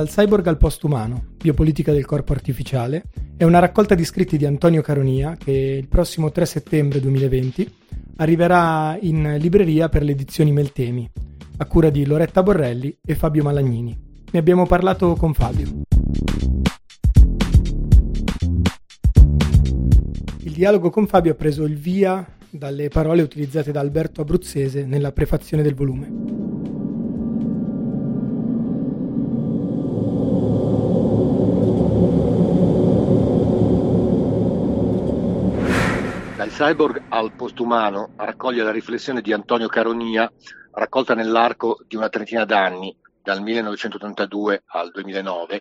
Dal cyborg al postumano, biopolitica del corpo artificiale, è una raccolta di scritti di Antonio Caronia che il prossimo 3 settembre 2020 arriverà in libreria per le edizioni Meltemi, a cura di Loretta Borrelli e Fabio Malagnini. Ne abbiamo parlato con Fabio. Il dialogo con Fabio ha preso il via dalle parole utilizzate da Alberto Abruzzese nella prefazione del volume. Dal cyborg al postumano raccoglie la riflessione di Antonio Caronia, raccolta nell'arco di una trentina d'anni, dal 1982 al 2009,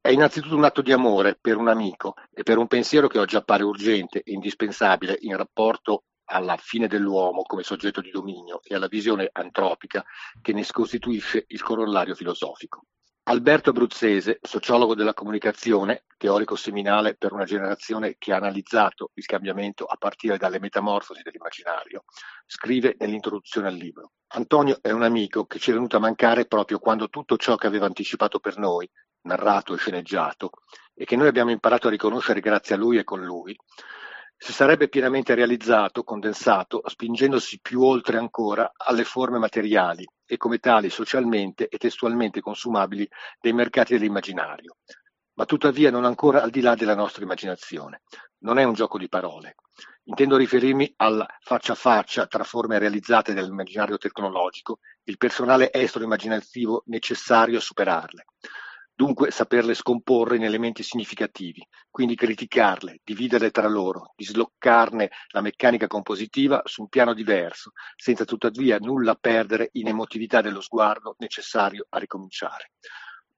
è innanzitutto un atto di amore per un amico e per un pensiero che oggi appare urgente e indispensabile in rapporto alla fine dell'uomo come soggetto di dominio e alla visione antropica che ne costituisce il corollario filosofico. Alberto Abruzzese, sociologo della comunicazione, teorico seminale per una generazione che ha analizzato il cambiamento a partire dalle metamorfosi dell'immaginario, scrive nell'introduzione al libro: Antonio è un amico che ci è venuto a mancare proprio quando tutto ciò che aveva anticipato per noi, narrato e sceneggiato, e che noi abbiamo imparato a riconoscere grazie a lui e con lui, si sarebbe pienamente realizzato, condensato, spingendosi più oltre ancora alle forme materiali e come tali socialmente e testualmente consumabili dei mercati dell'immaginario, ma tuttavia non ancora al di là della nostra immaginazione. Non è un gioco di parole. Intendo riferirmi al faccia a faccia tra forme realizzate dall'immaginario tecnologico, il personale estro immaginativo necessario a superarle. Dunque saperle scomporre in elementi significativi, quindi criticarle, dividerle tra loro, disloccarne la meccanica compositiva su un piano diverso, senza tuttavia nulla perdere in emotività dello sguardo necessario a ricominciare.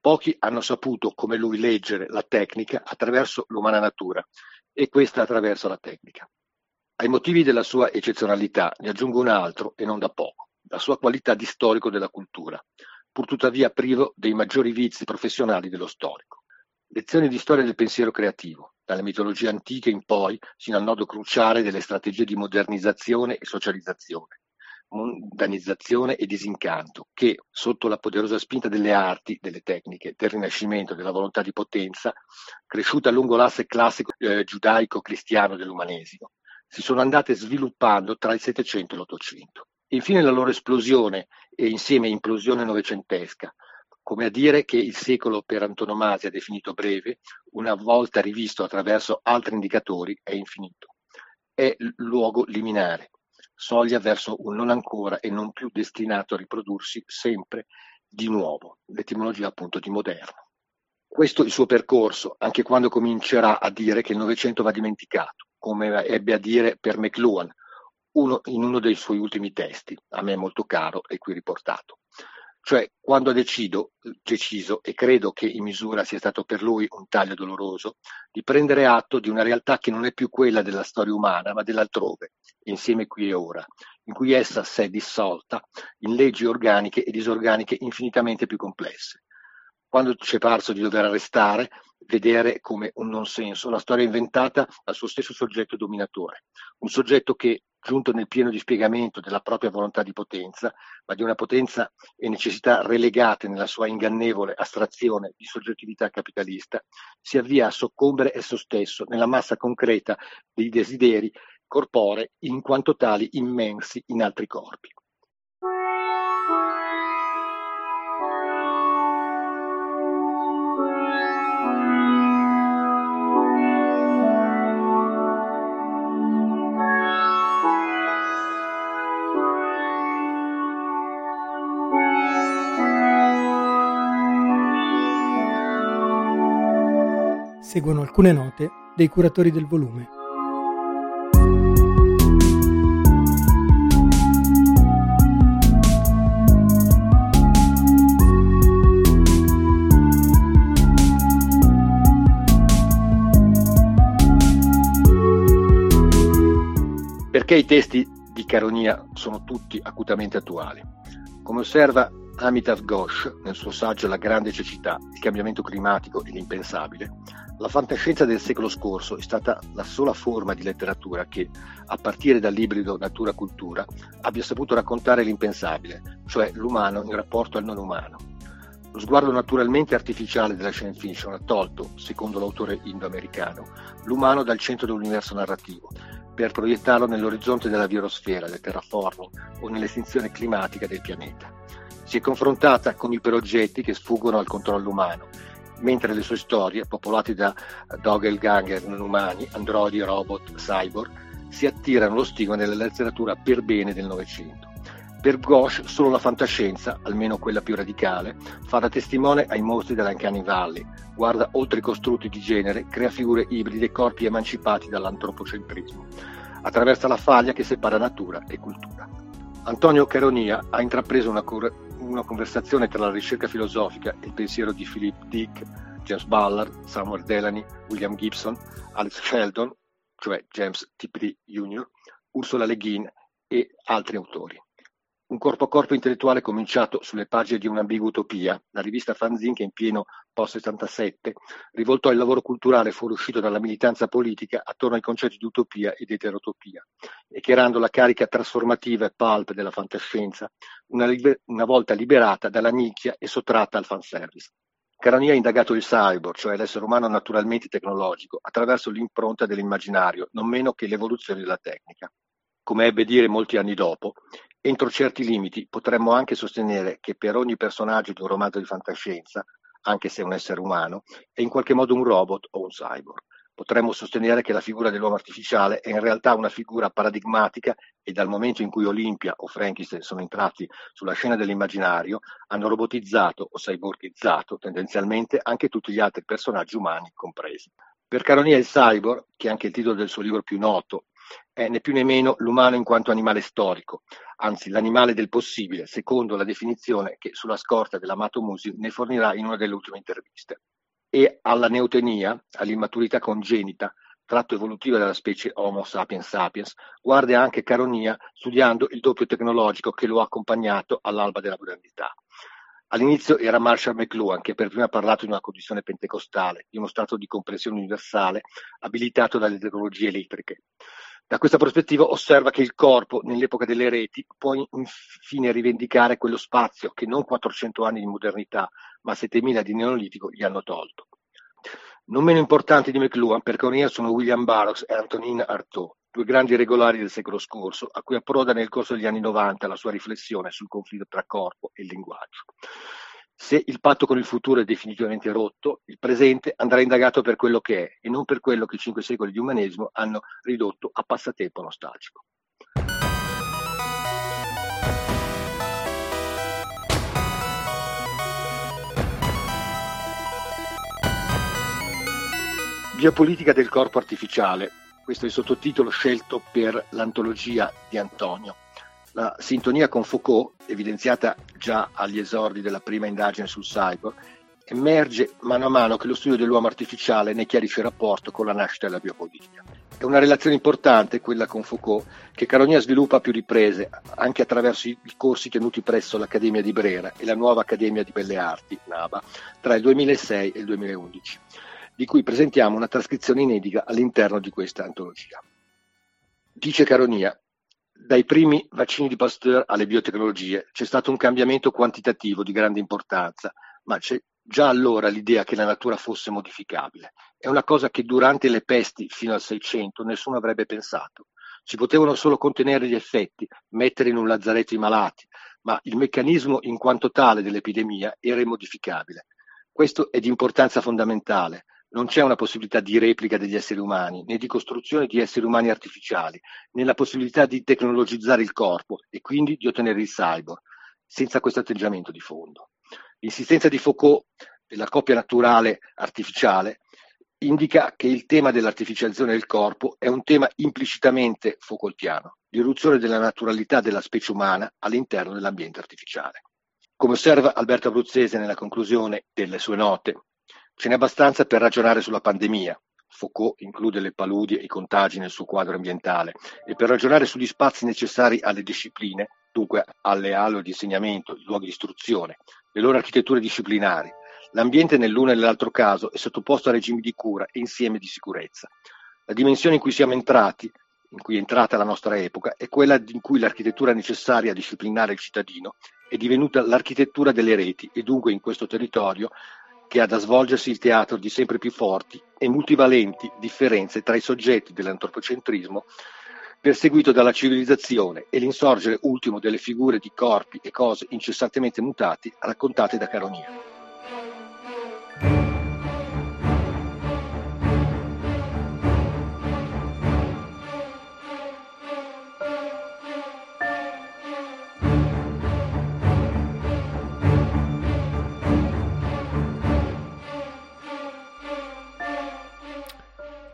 Pochi hanno saputo, come lui, leggere la tecnica attraverso l'umana natura e questa attraverso la tecnica. Ai motivi della sua eccezionalità ne aggiungo un altro e non da poco, la sua qualità di storico della cultura, pur tuttavia privo dei maggiori vizi professionali dello storico. Lezioni di storia del pensiero creativo, dalle mitologie antiche in poi, sino al nodo cruciale delle strategie di modernizzazione e socializzazione, mondanizzazione e disincanto, che, sotto la poderosa spinta delle arti, delle tecniche, del Rinascimento e della volontà di potenza, cresciuta lungo l'asse classico giudaico-cristiano dell'umanesimo, si sono andate sviluppando tra il Settecento e l'Ottocento. Infine la loro esplosione e insieme implosione novecentesca, come a dire che il secolo per antonomasia definito breve, una volta rivisto attraverso altri indicatori, è infinito. È luogo liminare, soglia verso un non ancora e non più destinato a riprodursi sempre di nuovo, l'etimologia appunto di moderno. Questo è il suo percorso, anche quando comincerà a dire che il Novecento va dimenticato, come ebbe a dire per McLuhan, in uno dei suoi ultimi testi, a me molto caro e qui riportato. Cioè, quando ha deciso, e credo che in misura sia stato per lui un taglio doloroso, di prendere atto di una realtà che non è più quella della storia umana, ma dell'altrove, insieme qui e ora, in cui essa si è dissolta in leggi organiche e disorganiche infinitamente più complesse. Quando ci è parso di dover arrestare, vedere come un non senso la storia inventata dal suo stesso soggetto dominatore, un soggetto che, giunto nel pieno dispiegamento della propria volontà di potenza, ma di una potenza e necessità relegate nella sua ingannevole astrazione di soggettività capitalista, si avvia a soccombere esso stesso nella massa concreta dei desideri corporei in quanto tali immensi in altri corpi. Seguono alcune note dei curatori del volume. Perché i testi di Caronia sono tutti acutamente attuali? Come osserva Amitav Ghosh nel suo saggio La grande cecità, il cambiamento climatico e l'impensabile, la fantascienza del secolo scorso è stata la sola forma di letteratura che, a partire dall'ibrido natura-cultura, abbia saputo raccontare l'impensabile, cioè l'umano in rapporto al non umano. Lo sguardo naturalmente artificiale della science fiction ha tolto, secondo l'autore indoamericano, l'umano dal centro dell'universo narrativo, per proiettarlo nell'orizzonte della biosfera, del terraforming o nell'estinzione climatica del pianeta. Si è confrontata con iperoggetti che sfuggono al controllo umano, mentre le sue storie, popolate da doppelganger non umani, androidi, robot, cyborg, si attirano lo stigma della letteratura per bene del Novecento. Per Ghosh solo la fantascienza, almeno quella più radicale, fa da testimone ai mostri dell'Uncanny Valley, guarda oltre i costrutti di genere, crea figure ibride e corpi emancipati dall'antropocentrismo, attraversa la faglia che separa natura e cultura. Antonio Caronia ha intrapreso una conversazione tra la ricerca filosofica e il pensiero di Philip Dick, James Ballard, Samuel Delany, William Gibson, Alex Sheldon, cioè James Tiptree Jr., Ursula Le Guin e altri autori. Un corpo a corpo intellettuale cominciato sulle pagine di Un'ambigua utopia, la rivista fanzine che in pieno post-77 rivoltò il lavoro culturale fuoriuscito dalla militanza politica attorno ai concetti di utopia ed eterotopia, eccherando la carica trasformativa e pulp della fantascienza, una volta liberata dalla nicchia e sottratta al fanservice. Caronia ha indagato il cyborg, cioè l'essere umano naturalmente tecnologico, attraverso l'impronta dell'immaginario, non meno che l'evoluzione della tecnica. Come ebbe a dire molti anni dopo, entro certi limiti potremmo anche sostenere che per ogni personaggio di un romanzo di fantascienza, anche se è un essere umano, è in qualche modo un robot o un cyborg. Potremmo sostenere che la figura dell'uomo artificiale è in realtà una figura paradigmatica e dal momento in cui Olimpia o Frankenstein sono entrati sulla scena dell'immaginario, hanno robotizzato o cyborgizzato tendenzialmente anche tutti gli altri personaggi umani compresi. Per Caronia il cyborg, che è anche il titolo del suo libro più noto, è né più né meno l'umano in quanto animale storico, anzi l'animale del possibile, secondo la definizione che sulla scorta dell'amato Musil ne fornirà in una delle ultime interviste. E alla neotenia, all'immaturità congenita, tratto evolutivo della specie Homo sapiens sapiens, guarda anche Caronia studiando il doppio tecnologico che lo ha accompagnato all'alba della modernità. All'inizio era Marshall McLuhan che per prima ha parlato di una condizione pentecostale, di uno stato di comprensione universale abilitato dalle tecnologie elettriche. Da questa prospettiva osserva che il corpo, nell'epoca delle reti, può infine rivendicare quello spazio che non 400 anni di modernità, ma 7.000 di neolitico gli hanno tolto. Non meno importanti di McLuhan per Caronia sono William Burroughs e Antonin Artaud, due grandi regolari del secolo scorso, a cui approda nel corso degli anni 90 la sua riflessione sul conflitto tra corpo e linguaggio. Se il patto con il futuro è definitivamente rotto, il presente andrà indagato per quello che è e non per quello che 5 secoli di umanesimo hanno ridotto a passatempo nostalgico. Biopolitica del corpo artificiale. Questo è il sottotitolo scelto per l'antologia di Antonio. La sintonia con Foucault, evidenziata già agli esordi della prima indagine sul cyborg, emerge mano a mano che lo studio dell'uomo artificiale ne chiarisce il rapporto con la nascita della biopolitica. È una relazione importante, quella con Foucault, che Caronia sviluppa a più riprese, anche attraverso i corsi tenuti presso l'Accademia di Brera e la Nuova Accademia di Belle Arti, NABA, tra il 2006 e il 2011, di cui presentiamo una trascrizione inedita all'interno di questa antologia. Dice Caronia: dai primi vaccini di Pasteur alle biotecnologie c'è stato un cambiamento quantitativo di grande importanza, ma c'è già allora l'idea che la natura fosse modificabile. È una cosa che durante le pesti fino al 600 nessuno avrebbe pensato. Si potevano solo contenere gli effetti, mettere in un lazzaretto i malati, ma il meccanismo in quanto tale dell'epidemia era immodificabile. Questo è di importanza fondamentale. Non c'è una possibilità di replica degli esseri umani, né di costruzione di esseri umani artificiali, né la possibilità di tecnologizzare il corpo e quindi di ottenere il cyborg, senza questo atteggiamento di fondo. L'insistenza di Foucault della coppia naturale-artificiale indica che il tema dell'artificializzazione del corpo è un tema implicitamente foucaultiano, l'irruzione della naturalità della specie umana all'interno dell'ambiente artificiale. Come osserva Alberto Abruzzese nella conclusione delle sue note, ce n'è abbastanza per ragionare sulla pandemia, Foucault include le paludi e i contagi nel suo quadro ambientale, e per ragionare sugli spazi necessari alle discipline, dunque alle aule di insegnamento, i luoghi di istruzione, le loro architetture disciplinari. L'ambiente nell'uno e nell'altro caso è sottoposto a regimi di cura e insieme di sicurezza. La dimensione in cui siamo entrati, in cui è entrata la nostra epoca, è quella in cui l'architettura necessaria a disciplinare il cittadino è divenuta l'architettura delle reti e dunque in questo territorio che ha da svolgersi il teatro di sempre più forti e multivalenti differenze tra i soggetti dell'antropocentrismo perseguito dalla civilizzazione e l'insorgere ultimo delle figure di corpi e cose incessantemente mutati raccontate da Caronia.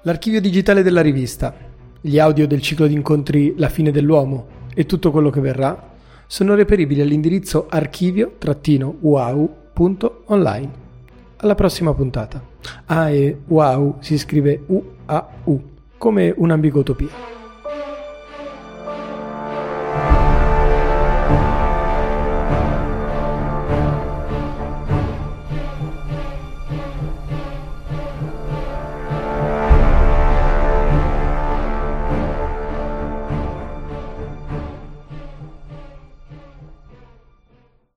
L'archivio digitale della rivista, gli audio del ciclo di incontri La fine dell'uomo e tutto quello che verrà sono reperibili all'indirizzo archivio-uau.online. Alla prossima puntata. Ah, e UAU si scrive UAU, come un'ambigotopia.